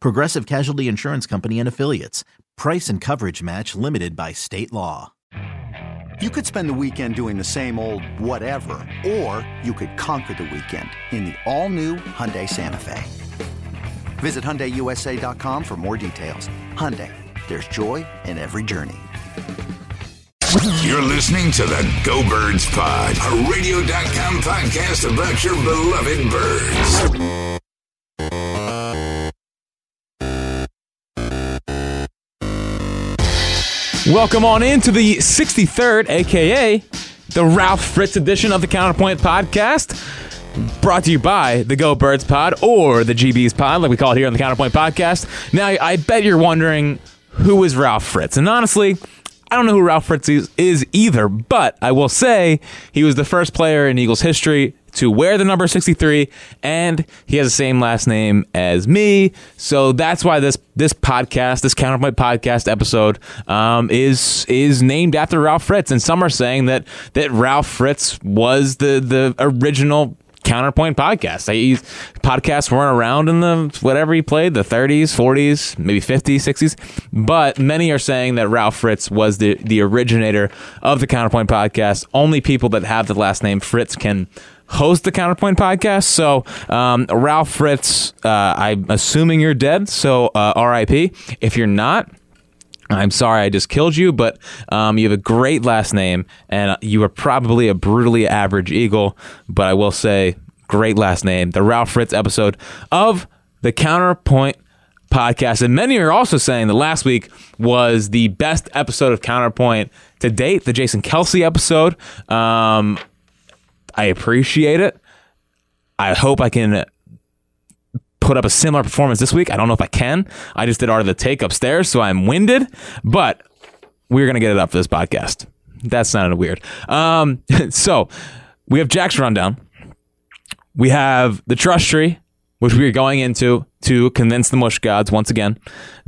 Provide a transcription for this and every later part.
Progressive Casualty Insurance Company and Affiliates. Price and coverage match limited by state law. You could spend the weekend doing the same old whatever, or you could conquer the weekend in the all-new Hyundai Santa Fe. Visit HyundaiUSA.com for more details. Hyundai, there's joy in every journey. You're listening to the Go Birds Pod, a radio.com podcast about your beloved birds. Welcome on into the 63rd, a.k.a. the Ralph Fritz edition of the Counterpoint Podcast, brought to you by the Go Birds Pod, or the GBs Pod, like we call it here on the Counterpoint Podcast. Now, I bet you're wondering, who is Ralph Fritz? And honestly, I don't know who Ralph Fritz is either, but I will say he was the first player in Eagles history to wear the number 63, and he has the same last name as me, so that's why this podcast, this Counterpoint Podcast episode, is named after Ralph Fritz. And some are saying that Ralph Fritz was the original Counterpoint Podcast. Podcasts weren't around in whatever he played, the 30s, 40s, maybe 50s, 60s. But many are saying that Ralph Fritz was the originator of the Counterpoint Podcast. Only people that have the last name Fritz can host the Counterpoint Podcast. So, Ralph Fritz, I'm assuming you're dead. So, RIP. If you're not, I'm sorry I just killed you, but you have a great last name, and you are probably a brutally average Eagle, but I will say, great last name. The Ralph Fritz episode of the Counterpoint Podcast. And many are also saying that last week was the best episode of Counterpoint to date, the Jason Kelsey episode. I appreciate it. I hope I can put up a similar performance this week. I don't know if I can. I just did Art of the Take upstairs, so I'm winded, but we're going to get it up for this podcast. That sounded weird. So we have Jack's rundown. We have the trust tree, which we are going into to convince the mush gods once again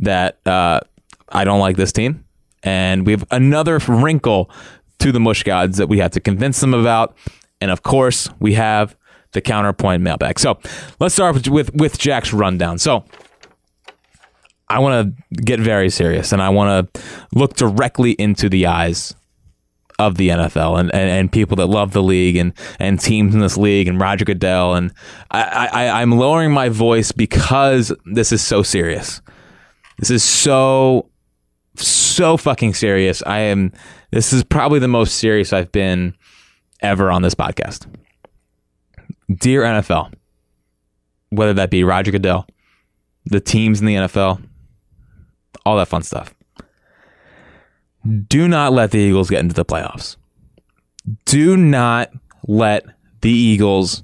that I don't like this team. And we have another wrinkle to the mush gods that we have to convince them about. And of course, we have the Counterpoint mailbag. So let's start with Jack's rundown. So I want to get very serious, and I want to look directly into the eyes of the NFL and people that love the league and teams in this league and Roger Goodell. And I'm lowering my voice because this is so serious. This is so fucking serious. This is probably the most serious I've been ever on this podcast. Dear NFL, whether that be Roger Goodell, the teams in the NFL, all that fun stuff, do not let the Eagles get into the playoffs. Do not let the Eagles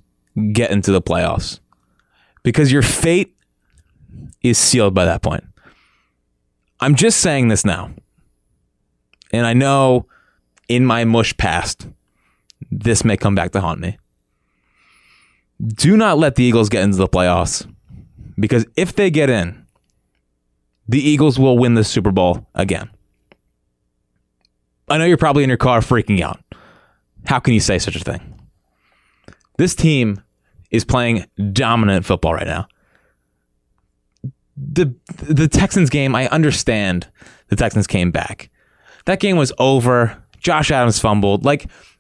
get into the playoffs, because your fate is sealed by that point. I'm just saying this now. And I know in my mush past, this may come back to haunt me. Do not let the Eagles get into the playoffs, because if they get in, the Eagles will win the Super Bowl again. I know you're probably in your car freaking out. How can you say such a thing? This team is playing dominant football right now. The Texans game, I understand the Texans came back. That game was over. Josh Adams fumbled.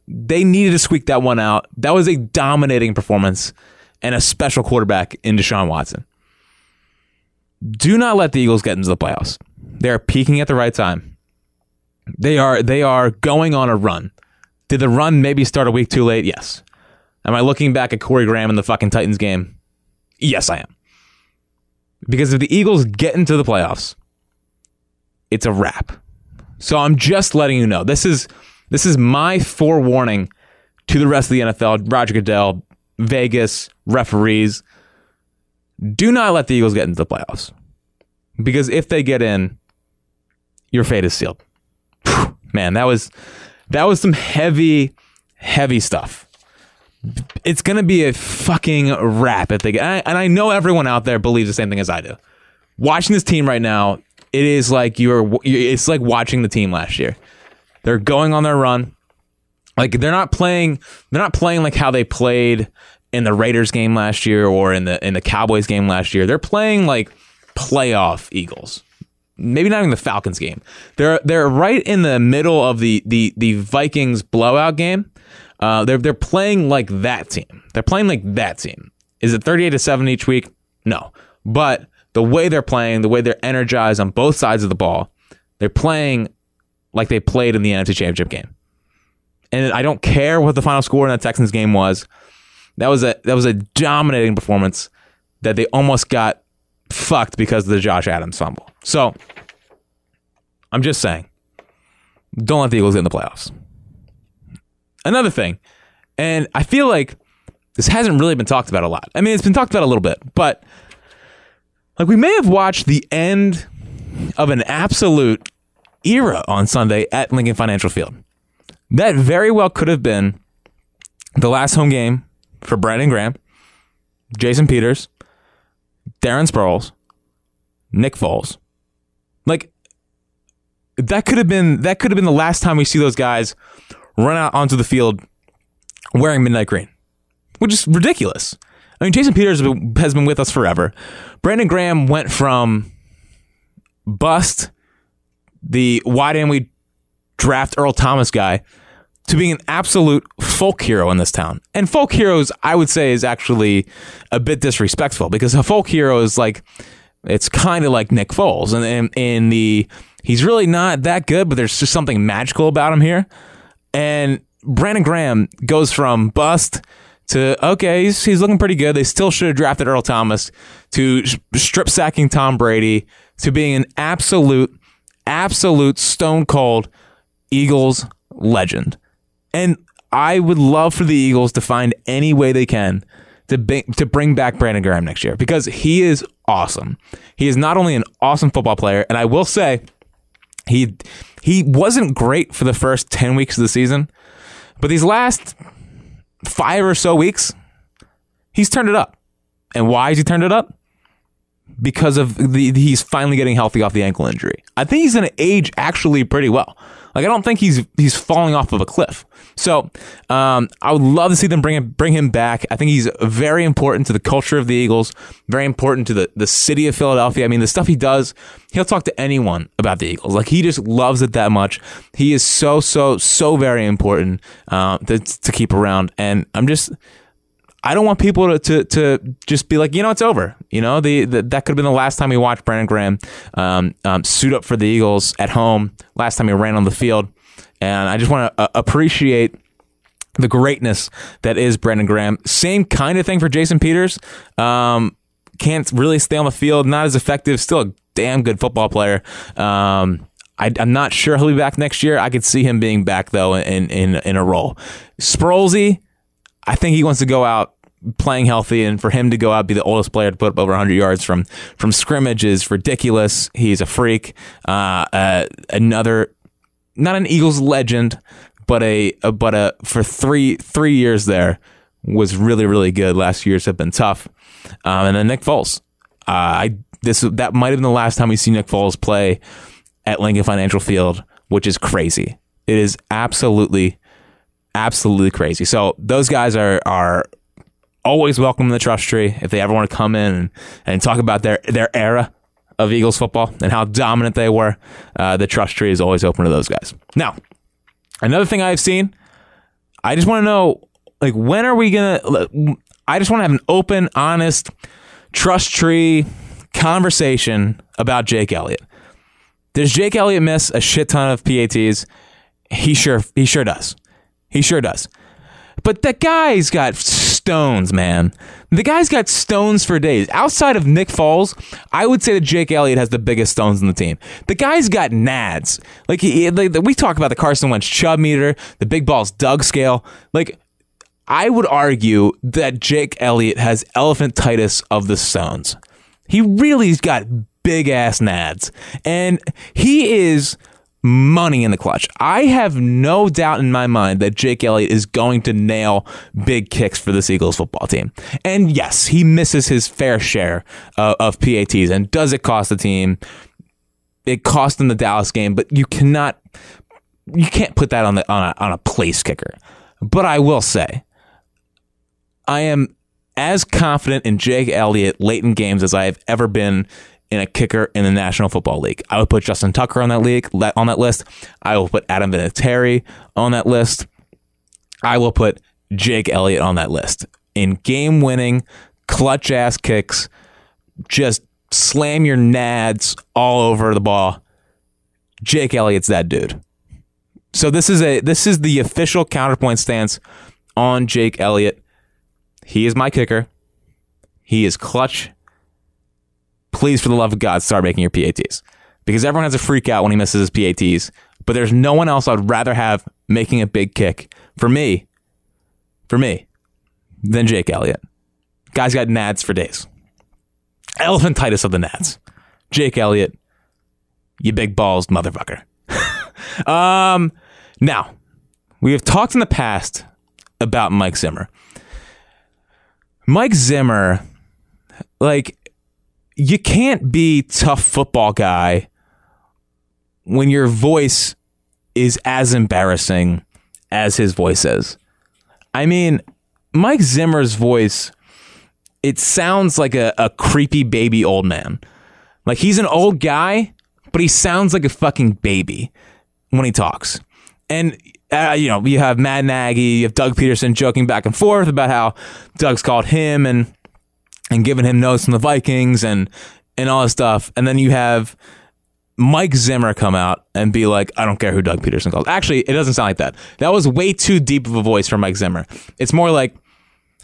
They needed to squeak that one out. That was a dominating performance and a special quarterback in Deshaun Watson. do not let the Eagles get into the playoffs. They are peaking at the right time. They are going on a run. Did the run maybe start a week too late? Yes. Am I looking back at Corey Graham in the fucking Titans game? Yes, I am. Because if the Eagles get into the playoffs, it's a wrap. So I'm just letting you know. This is my forewarning to the rest of the NFL, Roger Goodell, Vegas, referees. Do not let the Eagles get into the playoffs. Because if they get in, your fate is sealed. Whew, man, that was some heavy, heavy stuff. It's going to be a fucking wrap if they get. And I know everyone out there believes the same thing as I do. Watching this team right now, it is like it's like watching the team last year. They're going on their run. Like they're not playing like how they played in the Raiders game last year or in the Cowboys game last year. They're playing like playoff Eagles. Maybe not even the Falcons game. They're right in the middle of the Vikings blowout game. They're playing like that team. They're playing like that team. Is it 38-7 each week? No. But the way they're playing, the way they're energized on both sides of the ball, they're playing like they played in the NFC Championship game. And I don't care what the final score in that Texans game was. That was a dominating performance that they almost got fucked because of the Josh Adams fumble. So, I'm just saying, don't let the Eagles get in the playoffs. Another thing, and I feel like this hasn't really been talked about a lot. I mean, it's been talked about a little bit, but like we may have watched the end of an absolute era on Sunday at Lincoln Financial Field. That very well could have been the last home game for Brandon Graham, Jason Peters, Darren Sproles, Nick Foles. Like that could have been the last time we see those guys run out onto the field wearing midnight green, which is ridiculous. I mean, Jason Peters has been with us forever. Brandon Graham went from bust, the why didn't we draft Earl Thomas guy, to being an absolute folk hero in this town. And folk heroes, I would say, is actually a bit disrespectful, because a folk hero is like, it's kind of like Nick Foles. And in the, he's really not that good, but there's just something magical about him here. And Brandon Graham goes from bust to, okay, he's looking pretty good. They still should have drafted Earl Thomas, to strip sacking Tom Brady, to being an absolute stone cold Eagles legend. And I would love for the Eagles to find any way they can to bring back Brandon Graham next year, because he is awesome. He is not only an awesome football player, and I will say he wasn't great for the first 10 weeks of the season, but these last 5 or so weeks, he's turned it up. And why has he turned it up? Because of he's finally getting healthy off the ankle injury. I think he's going to age actually pretty well. Like, I don't think he's falling off of a cliff. So I would love to see them bring him back. I think he's very important to the culture of the Eagles, very important to the city of Philadelphia. I mean, the stuff he does, he'll talk to anyone about the Eagles. Like, he just loves it that much. He is so very important to keep around. And I don't want people to just be like, it's over. That could have been the last time we watched Brandon Graham suit up for the Eagles at home, last time he ran on the field. And I just want to appreciate the greatness that is Brandon Graham. Same kind of thing for Jason Peters. Can't really stay on the field, not as effective, still a damn good football player. I'm not sure he'll be back next year. I could see him being back, though, in a role. Sprolesy, I think he wants to go out playing healthy, and for him to go out be the oldest player to put up over 100 yards from scrimmage is ridiculous. He's a freak. Another, not an Eagles legend, but for three years there was really, really good. Last years have been tough. And then Nick Foles. That might have been the last time we see Nick Foles play at Lincoln Financial Field, which is crazy. It is absolutely crazy. So those guys are always welcome in the trust tree if they ever want to come in and talk about their era of Eagles football and how dominant they were. The trust tree is always open to those guys. Now, another thing I've seen, I just want to know, like, when are we going to... I just want to have an open, honest trust tree conversation about Jake Elliott. Does Jake Elliott miss a shit ton of PATs? He sure does. He sure does. But the guy's got stones, man. The guy's got stones for days. Outside of Nick Foles, I would say that Jake Elliott has the biggest stones in the team. The guy's got nads. Like, we talk about the Carson Wentz chub meter, the big balls Doug scale. Like, I would argue that Jake Elliott has elephantitis of the stones. He really's got big ass nads, and he is money in the clutch. I have no doubt in my mind that Jake Elliott is going to nail big kicks for this Eagles football team. And yes, he misses his fair share of PATs. And does it cost the team? It cost them the Dallas game, but you can't put that on a place kicker. But I will say, I am as confident in Jake Elliott late in games as I have ever been in a kicker in the National Football League. I would put Justin Tucker on that list. I will put Adam Vinatieri on that list. I will put Jake Elliott on that list. In game-winning, clutch-ass kicks, just slam your nads all over the ball. Jake Elliott's that dude. So this is the official Counterpoint stance on Jake Elliott. He is my kicker. He is clutch. Please, for the love of God, start making your PATs, because everyone has a freak out when he misses his PATs, but there's no one else I'd rather have making a big kick for me than Jake Elliott. Guy's got nads for days. Elephantitis of the nads. Jake Elliott, you big balls motherfucker. Now, we have talked in the past about Mike Zimmer. Mike Zimmer, like, you can't be tough football guy when your voice is as embarrassing as his voice is. I mean, Mike Zimmer's voice, it sounds like a creepy baby old man. Like, he's an old guy, but he sounds like a fucking baby when he talks. And you have Mad Nagy, you have Doug Peterson joking back and forth about how Doug's called him and giving him notes from the Vikings and all this stuff. And then you have Mike Zimmer come out and be like, I don't care who Doug Peterson calls. Actually, it doesn't sound like that. That was way too deep of a voice for Mike Zimmer. It's more like,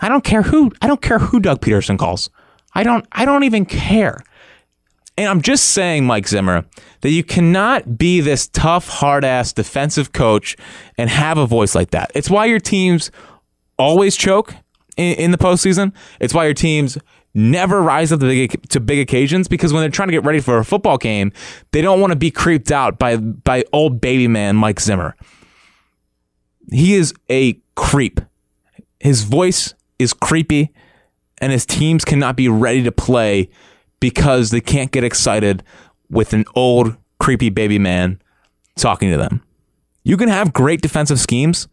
I don't care who Doug Peterson calls. I don't even care. And I'm just saying, Mike Zimmer, that you cannot be this tough, hard-ass defensive coach and have a voice like that. It's why your teams always choke in the postseason. It's why your teams never rise up to big occasions, because when they're trying to get ready for a football game, they don't want to be creeped out by old baby man Mike Zimmer. He is a creep. His voice is creepy, and his teams cannot be ready to play because they can't get excited with an old creepy baby man talking to them. You can have great defensive schemes,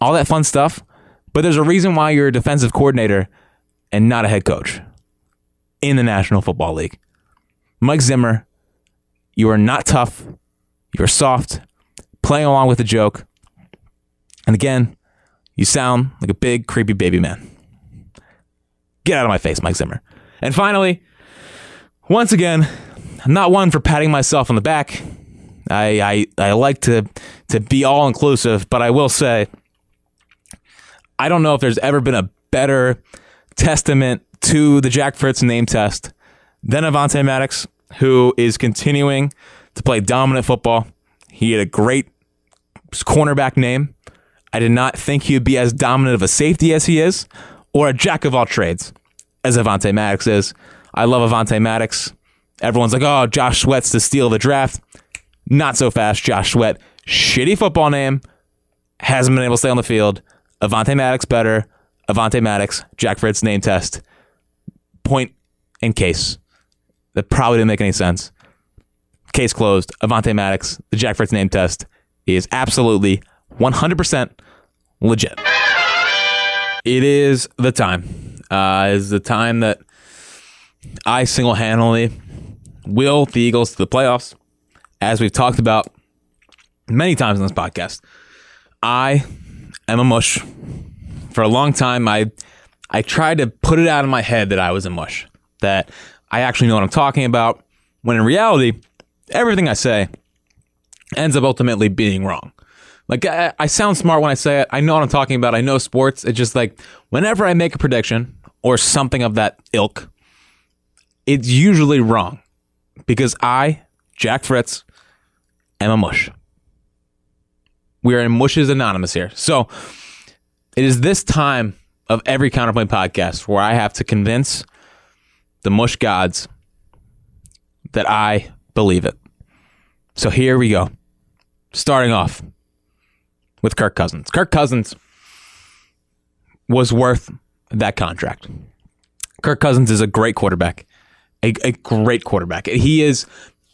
all that fun stuff, but there's a reason why you're a defensive coordinator and not a head coach in the National Football League. Mike Zimmer, you are not tough. You're soft, playing along with a joke. And again, you sound like a big, creepy baby man. Get out of my face, Mike Zimmer. And finally, once again, I'm not one for patting myself on the back. I like to be all-inclusive, but I will say, I don't know if there's ever been a better testament to the Jack Fritz name test than Avonte Maddox, who is continuing to play dominant football. He had a great cornerback name. I did not think he would be as dominant of a safety as he is, or a jack of all trades as Avonte Maddox is. I love Avonte Maddox. Everyone's like, oh, Josh Sweat's the steal of the draft. Not so fast, Josh Sweat. Shitty football name. Hasn't been able to stay on the field. Avonte Maddox better. Avonte Maddox, Jack Fritz name test. Point in case. That probably didn't make any sense. Case closed. Avonte Maddox, the Jack Fritz name test is absolutely 100% legit. It is the time. It is the time that I single-handedly will the Eagles to the playoffs. As we've talked about many times on this podcast, I am a mush. For a long time, I tried to put it out of my head that I was a mush, that I actually know what I'm talking about, when in reality, everything I say ends up ultimately being wrong. Like, I sound smart when I say it. I know what I'm talking about. I know sports. It's just like whenever I make a prediction or something of that ilk, it's usually wrong because I, Jack Fritz, am a mush. We are in Mushes Anonymous here. So it is this time of every Counterpoint podcast where I have to convince the mush gods that I believe it. So here we go. Starting off with Kirk Cousins. Kirk Cousins was worth that contract. Kirk Cousins is a great quarterback. A great quarterback. He is,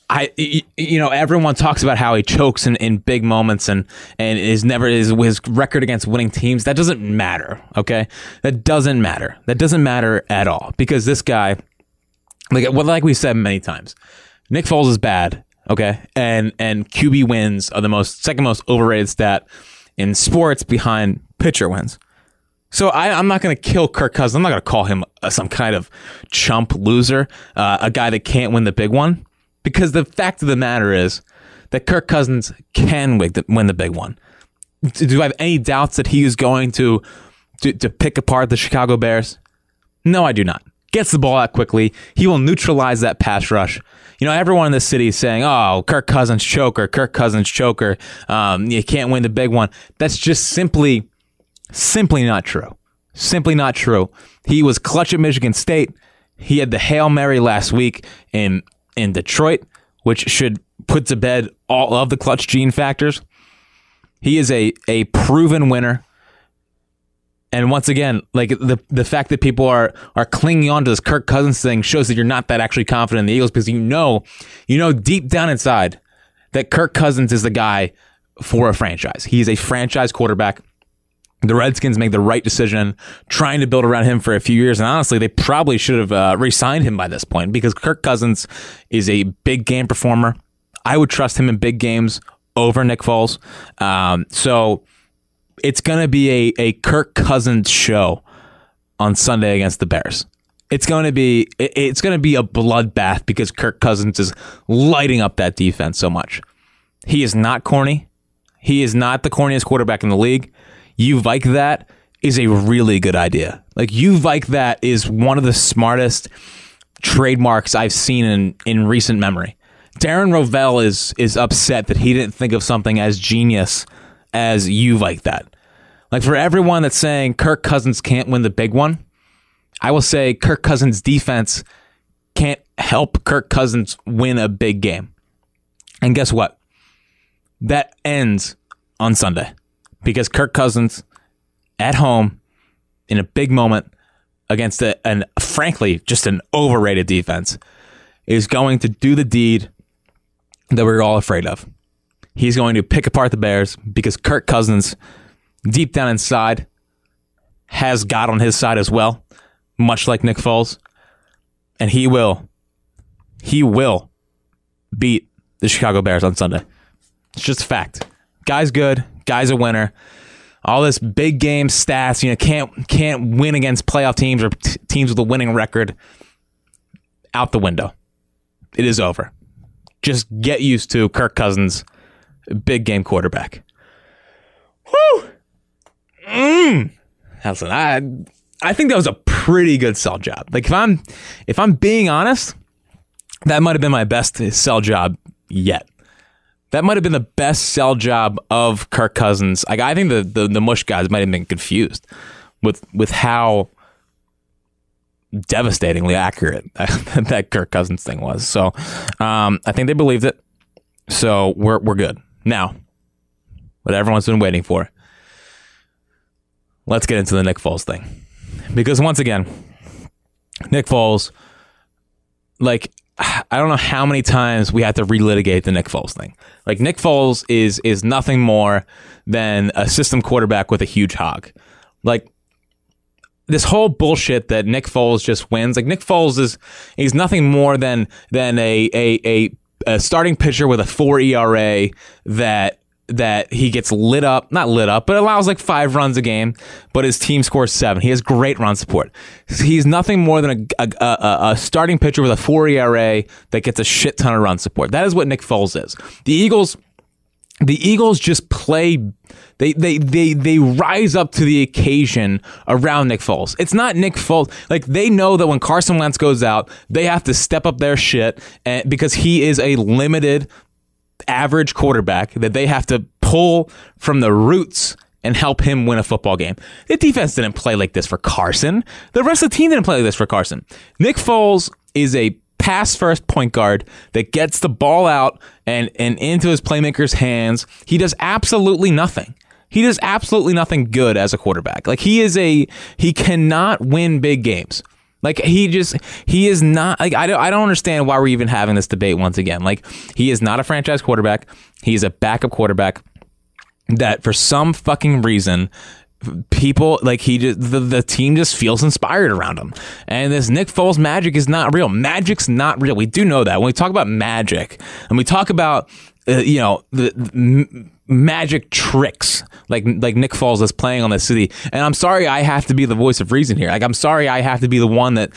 everyone talks about how he chokes in big moments and is never, his record against winning teams. That doesn't matter, okay? That doesn't matter. That doesn't matter at all because this guy, like we've said many times, Nick Foles is bad, okay? And QB wins are the second most overrated stat in sports behind pitcher wins. So I'm not going to kill Kirk Cousins. I'm not going to call him some kind of chump loser, a guy that can't win the big one, because the fact of the matter is that Kirk Cousins can win the big one. Do I have any doubts that he is going to pick apart the Chicago Bears? No, I do not. Gets the ball out quickly. He will neutralize that pass rush. You know, everyone in this city is saying, oh, Kirk Cousins choker. You can't win the big one. That's just simply not true. Simply not true. He was clutch at Michigan State. He had the Hail Mary last week in Detroit, which should put to bed all of the clutch gene factors. He is a proven winner. And once again, like the fact that people are clinging on to this Kirk Cousins thing shows that you're not that actually confident in the Eagles, because you know deep down inside that Kirk Cousins is the guy for a franchise. He is a franchise quarterback. The Redskins make the right decision trying to build around him for a few years. And honestly, they probably should have re-signed him by this point, because Kirk Cousins is a big game performer. I would trust him in big games over Nick Foles. So it's going to be a Kirk Cousins show on Sunday against the Bears. It's going to be a bloodbath because Kirk Cousins is lighting up that defense so much. He is not corny. He is not the corniest quarterback in the league. You Vike that is a really good idea. Like, you Vike that is one of the smartest trademarks I've seen in recent memory. Darren Rovell is upset that he didn't think of something as genius as you Vike that. Like, for everyone that's saying Kirk Cousins can't win the big one, I will say Kirk Cousins' defense can't help Kirk Cousins win a big game. And guess what? That ends on Sunday. Because Kirk Cousins, at home, in a big moment, against frankly, just an overrated defense, is going to do the deed that we're all afraid of. He's going to pick apart the Bears, because Kirk Cousins, deep down inside, has God on his side as well, much like Nick Foles. And he will beat the Chicago Bears on Sunday. It's just a fact. Guy's good. Guy's a winner. All this big game stats, can't win against playoff teams or teams with a winning record. Out the window. It is over. Just get used to Kirk Cousins, big game quarterback. Woo! Listen, I think that was a pretty good sell job. Like, if I'm being honest, that might have been my best sell job yet. That might have been the best sell job of Kirk Cousins. Like, I think the mush guys might have been confused with how devastatingly accurate that Kirk Cousins thing was. So I think they believed it. So we're good. Now, what everyone's been waiting for, let's get into the Nick Foles thing. Because once again, Nick Foles, like, I don't know how many times we have to relitigate the Nick Foles thing. Like, Nick Foles is nothing more than a system quarterback with a huge hog. Like, this whole bullshit that Nick Foles just wins. Like, Nick Foles is nothing more than a starting pitcher with a 4 ERA that that he gets lit up, not lit up, but allows like 5 runs a game, but his team scores 7. He has great run support. He's nothing more than a starting pitcher with a 4 ERA that gets a shit ton of run support. That is what Nick Foles is. The Eagles just play, they rise up to the occasion around Nick Foles. It's not Nick Foles. Like, they know that when Carson Wentz goes out, they have to step up their shit, and because he is a limited average quarterback that they have to pull from the roots and help him win a football game. The defense didn't play like this for Carson. The rest of the team didn't play like this for Carson. Nick Foles is a pass-first point guard that gets the ball out and into his playmaker's hands. He does absolutely nothing. He does absolutely nothing good as a quarterback. Like, he cannot win big games. Like, he is not, like, I don't understand why we're even having this debate once again. Like, he is not a franchise quarterback. He is a backup quarterback that for some fucking reason, people, like, he just, the team just feels inspired around him. And this Nick Foles magic is not real. Magic's not real. We do know that. When we talk about magic and we talk about, the magic tricks like Nick Foles is playing on this city, and I'm sorry I have to be the voice of reason here. Like, I'm sorry I have to be the one that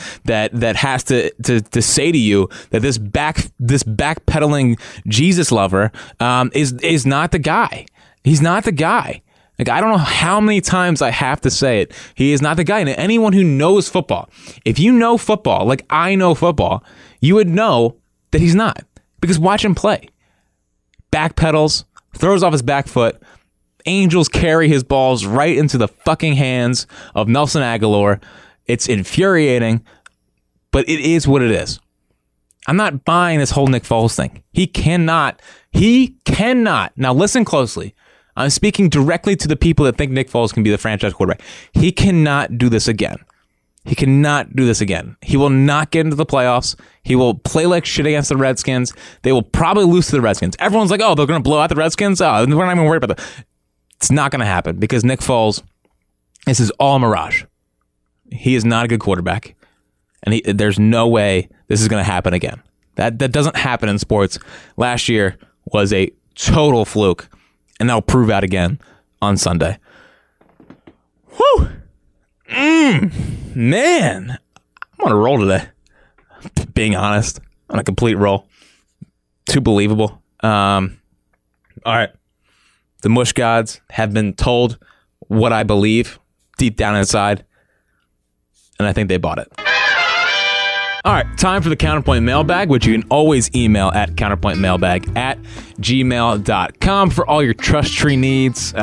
has to say to you that this backpedaling Jesus lover is not the guy. He's not the guy. Like, I don't know how many times I have to say it. He is not the guy. And anyone who knows football, if you know football like I know football, you would know that he's not, because watch him play. Backpedals, throws off his back foot. Angels carry his balls right into the fucking hands of Nelson Aguilar. It's infuriating, but it is what it is. I'm not buying this whole Nick Foles thing. He cannot. Now listen closely. I'm speaking directly to the people that think Nick Foles can be the franchise quarterback. He cannot do this again. He cannot do this again. He will not get into the playoffs. He will play like shit against the Redskins. They will probably lose to the Redskins. Everyone's like, oh, they're going to blow out the Redskins? Oh, we're not even worried about that. It's not going to happen, because Nick Foles, this is all a mirage. He is not a good quarterback, and there's no way this is going to happen again. That doesn't happen in sports. Last year was a total fluke, and that'll prove out again on Sunday. Whew! Man, I'm on a roll today. Being honest, on a complete roll. Too believable. All right. The mush gods have been told what I believe deep down inside, and I think they bought it. All right, time for the Counterpoint Mailbag, which you can always email at counterpointmailbag@gmail.com for all your trust tree needs,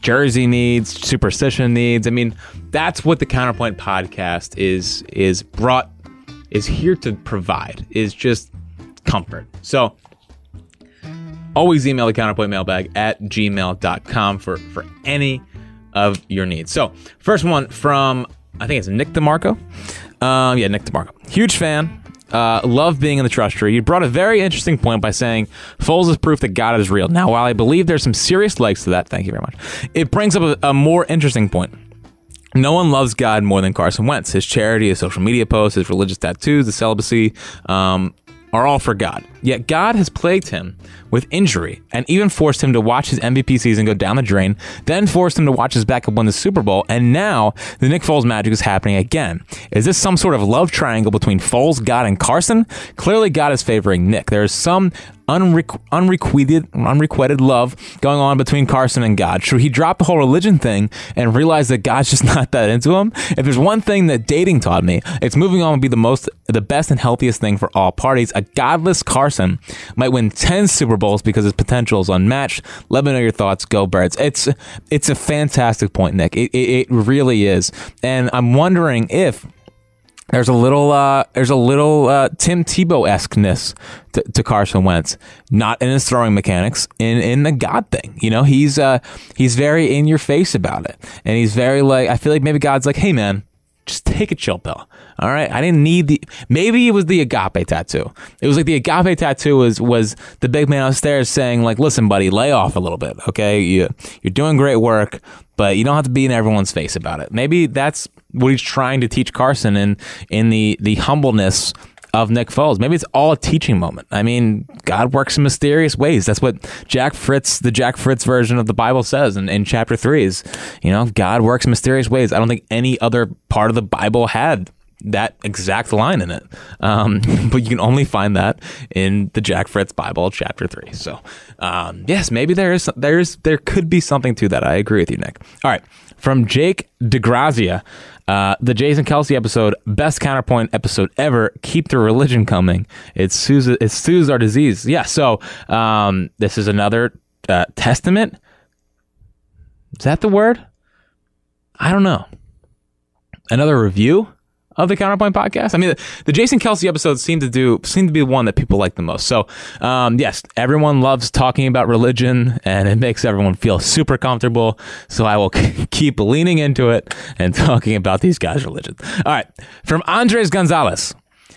jersey needs, superstition needs. I mean, that's what the Counterpoint Podcast is here to provide, is just comfort. So always email the Counterpoint Mailbag at gmail.com for any of your needs. So first one from, I think it's Nick DeMarco. Nick DeMarco. Huge fan. Love being in the trust tree. You brought a very interesting point by saying Foles is proof that God is real. Now, while I believe there's some serious legs to that, thank you very much, it brings up a more interesting point. No one loves God more than Carson Wentz. His charity, his social media posts, his religious tattoos, the celibacy, are all for God. Yet God has plagued him with injury and even forced him to watch his MVP season go down the drain, then forced him to watch his backup win the Super Bowl, and now the Nick Foles magic is happening again. Is this some sort of love triangle between Foles, God, and Carson? Clearly God is favoring Nick. There is some unrequited love going on between Carson and God. Should he drop the whole religion thing and realize that God's just not that into him? If there's one thing that dating taught me, it's moving on would be the best and healthiest thing for all parties. A godless Carson might win 10 Super Bowls because his potential is unmatched. Let me know your thoughts. Go Birds. It's a fantastic point, Nick. It really is. And I'm wondering if there's a little Tim Tebow-esque-ness to Carson Wentz, not in his throwing mechanics, in the God thing. You know, he's very in your face about it, and he's very like, I feel like maybe God's like, hey man, just take a chill pill. All right, I didn't need the. Maybe it was the agape tattoo. It was like the agape tattoo was the big man upstairs saying like, listen, buddy, lay off a little bit, okay? You're doing great work, but you don't have to be in everyone's face about it. Maybe that's what he's trying to teach Carson in the humbleness of Nick Foles. Maybe it's all a teaching moment. I mean, God works in mysterious ways. That's what the Jack Fritz version of the Bible says in chapter 3 is, you know, God works in mysterious ways. I don't think any other part of the Bible had that exact line in it. But you can only find that in the Jack Fritz Bible, chapter 3. So, yes, maybe there could be something to that. I agree with you, Nick. All right. From Jake DeGrazia, the Jason Kelsey episode, best counterpoint episode ever. Keep the religion coming. It soothes our disease. Yeah. So, this is another, testament. Is that the word? I don't know. Another review of the Counterpoint Podcast. I mean, the Jason Kelsey episodes seem to be the one that people like the most. So, yes, everyone loves talking about religion, and it makes everyone feel super comfortable. So I will keep leaning into it and talking about these guys' religion. All right, from Andres Gonzalez.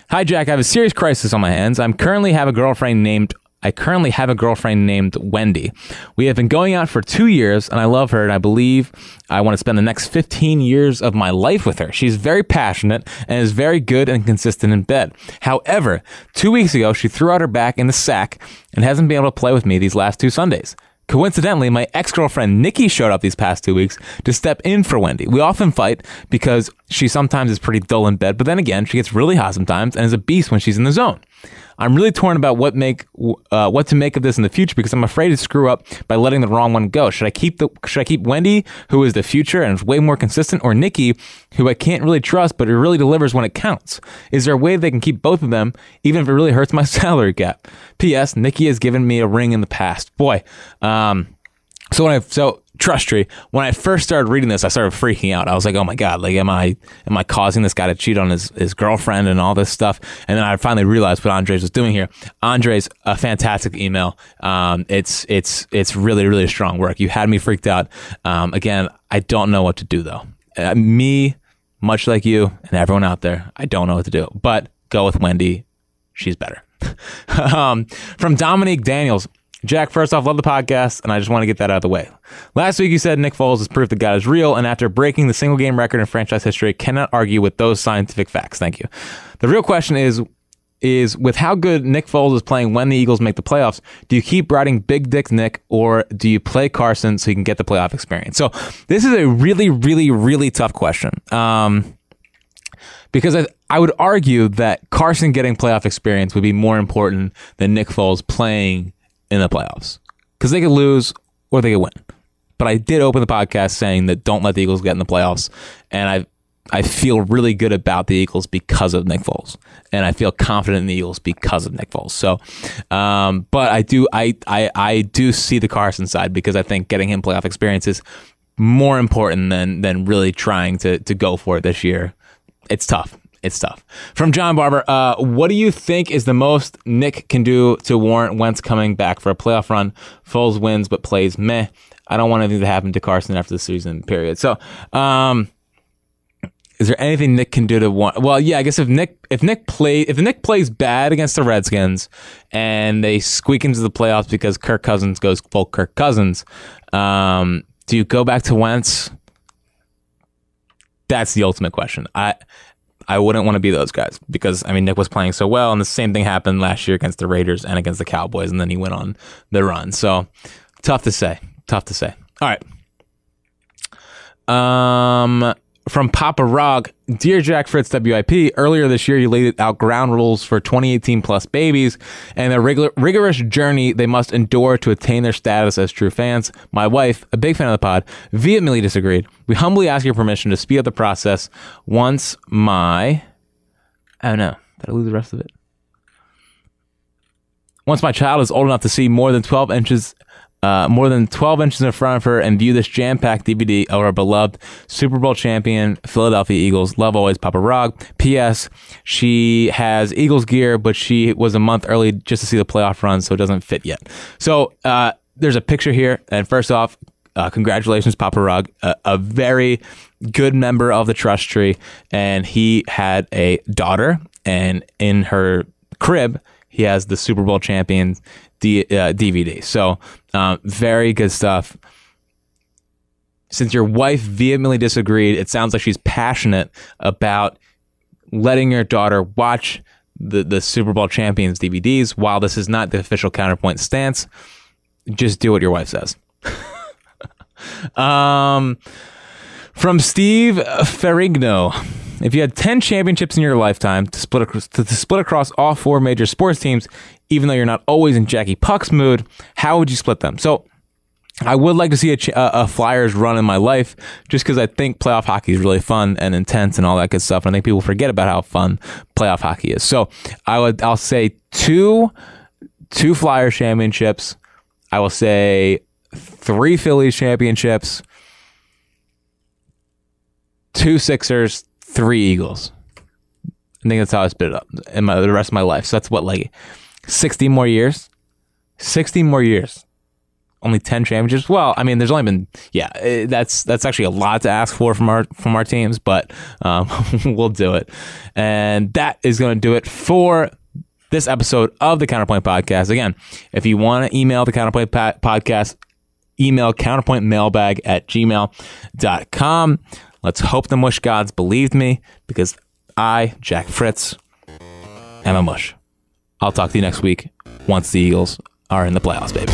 Hi, Jack. I have a serious crisis on my hands. I currently have a girlfriend named Wendy. We have been going out for 2 years, and I love her, and I believe I want to spend the next 15 years of my life with her. She's very passionate and is very good and consistent in bed. However, 2 weeks ago, she threw out her back in the sack and hasn't been able to play with me these last 2 Sundays. Coincidentally, my ex-girlfriend Nikki showed up these past 2 weeks to step in for Wendy. We often fight because she sometimes is pretty dull in bed, but then again, she gets really hot sometimes and is a beast when she's in the zone. I'm really torn about what to make of this in the future because I'm afraid to screw up by letting the wrong one go. Should I keep Wendy, who is the future and is way more consistent, or Nikki, who I can't really trust but who really delivers when it counts? Is there a way they can keep both of them, even if it really hurts my salary gap? P.S. Nikki has given me a ring in the past. Boy, Trust Tree, when I first started reading this, I started freaking out. I was like, oh my God, like, am I causing this guy to cheat on his girlfriend and all this stuff? And then I finally realized what Andres was doing here. Andres, a fantastic email. It's really, really strong work. You had me freaked out. Again, I don't know what to do though. Me, much like you and everyone out there, I don't know what to do, but go with Wendy. She's better. From Dominique Daniels. Jack, first off, love the podcast, and I just want to get that out of the way. Last week, you said Nick Foles is proof that God is real, and after breaking the single-game record in franchise history, cannot argue with those scientific facts. Thank you. The real question is with how good Nick Foles is playing when the Eagles make the playoffs, do you keep riding Big Dick Nick, or do you play Carson so you can get the playoff experience? So this is a really, really, really tough question. Because I would argue that Carson getting playoff experience would be more important than Nick Foles playing in the playoffs, because they could lose or they could win. But I did open the podcast saying that don't let the Eagles get in the playoffs, and I feel really good about the Eagles because of Nick Foles, and I feel confident in the Eagles because of Nick Foles. So, but I do see the Carson side because I think getting him playoff experience is more important than really trying to go for it this year. It's tough. It's tough. From John Barber, what do you think is the most Nick can do to warrant Wentz coming back for a playoff run? Foles wins but plays meh. I don't want anything to happen to Carson after the season, period. So, is there anything Nick can do to want? Well, yeah, I guess if Nick plays bad against the Redskins and they squeak into the playoffs because Kirk Cousins goes full Kirk Cousins, do you go back to Wentz? That's the ultimate question. I wouldn't want to be those guys because, I mean, Nick was playing so well, and the same thing happened last year against the Raiders and against the Cowboys, and then he went on the run. So, tough to say. All right. From Papa Rock, dear Jack Fritz WIP, earlier this year you laid out ground rules for 2018 plus babies and the rigorous journey they must endure to attain their status as true fans. My wife, a big fan of the pod, vehemently disagreed. We humbly ask your permission to speed up the process once Once my child is old enough to see more than 12 inches in front of her and view this jam-packed DVD of our beloved Super Bowl champion Philadelphia Eagles. Love always, Papa Rock. P.S. She has Eagles gear, but she was a month early just to see the playoff run, so it doesn't fit yet. So there's a picture here. And first off, congratulations, Papa Rock, a very good member of the Trust Tree. And he had a daughter, and in her crib, he has the Super Bowl champion DVD. So, very good stuff. Since your wife vehemently disagreed, it sounds like she's passionate about letting your daughter watch the Super Bowl champions DVDs. While this is not the official Counterpoint stance, just do what your wife says. From Steve Ferrigno. If you had 10 championships in your lifetime to split across all four major sports teams, even though you're not always in Jackie Puck's mood, how would you split them? So I would like to see a Flyers run in my life, just because I think playoff hockey is really fun and intense and all that good stuff. And I think people forget about how fun playoff hockey is. So I'll say two Flyers championships. I will say three Phillies championships, two Sixers, three Eagles. I think that's how I split it up in the rest of my life. So that's what, like 60 more years? 60 more years. Only 10 championships. Well, I mean, there's only been, yeah, that's actually a lot to ask for from our teams, but we'll do it. And that is going to do it for this episode of the Counterpoint Podcast. Again, if you want to email the Counterpoint Podcast, email counterpointmailbag@gmail.com. Let's hope the mush gods believed me, because I, Jack Fritz, am a mush. I'll talk to you next week once the Eagles are in the playoffs, baby.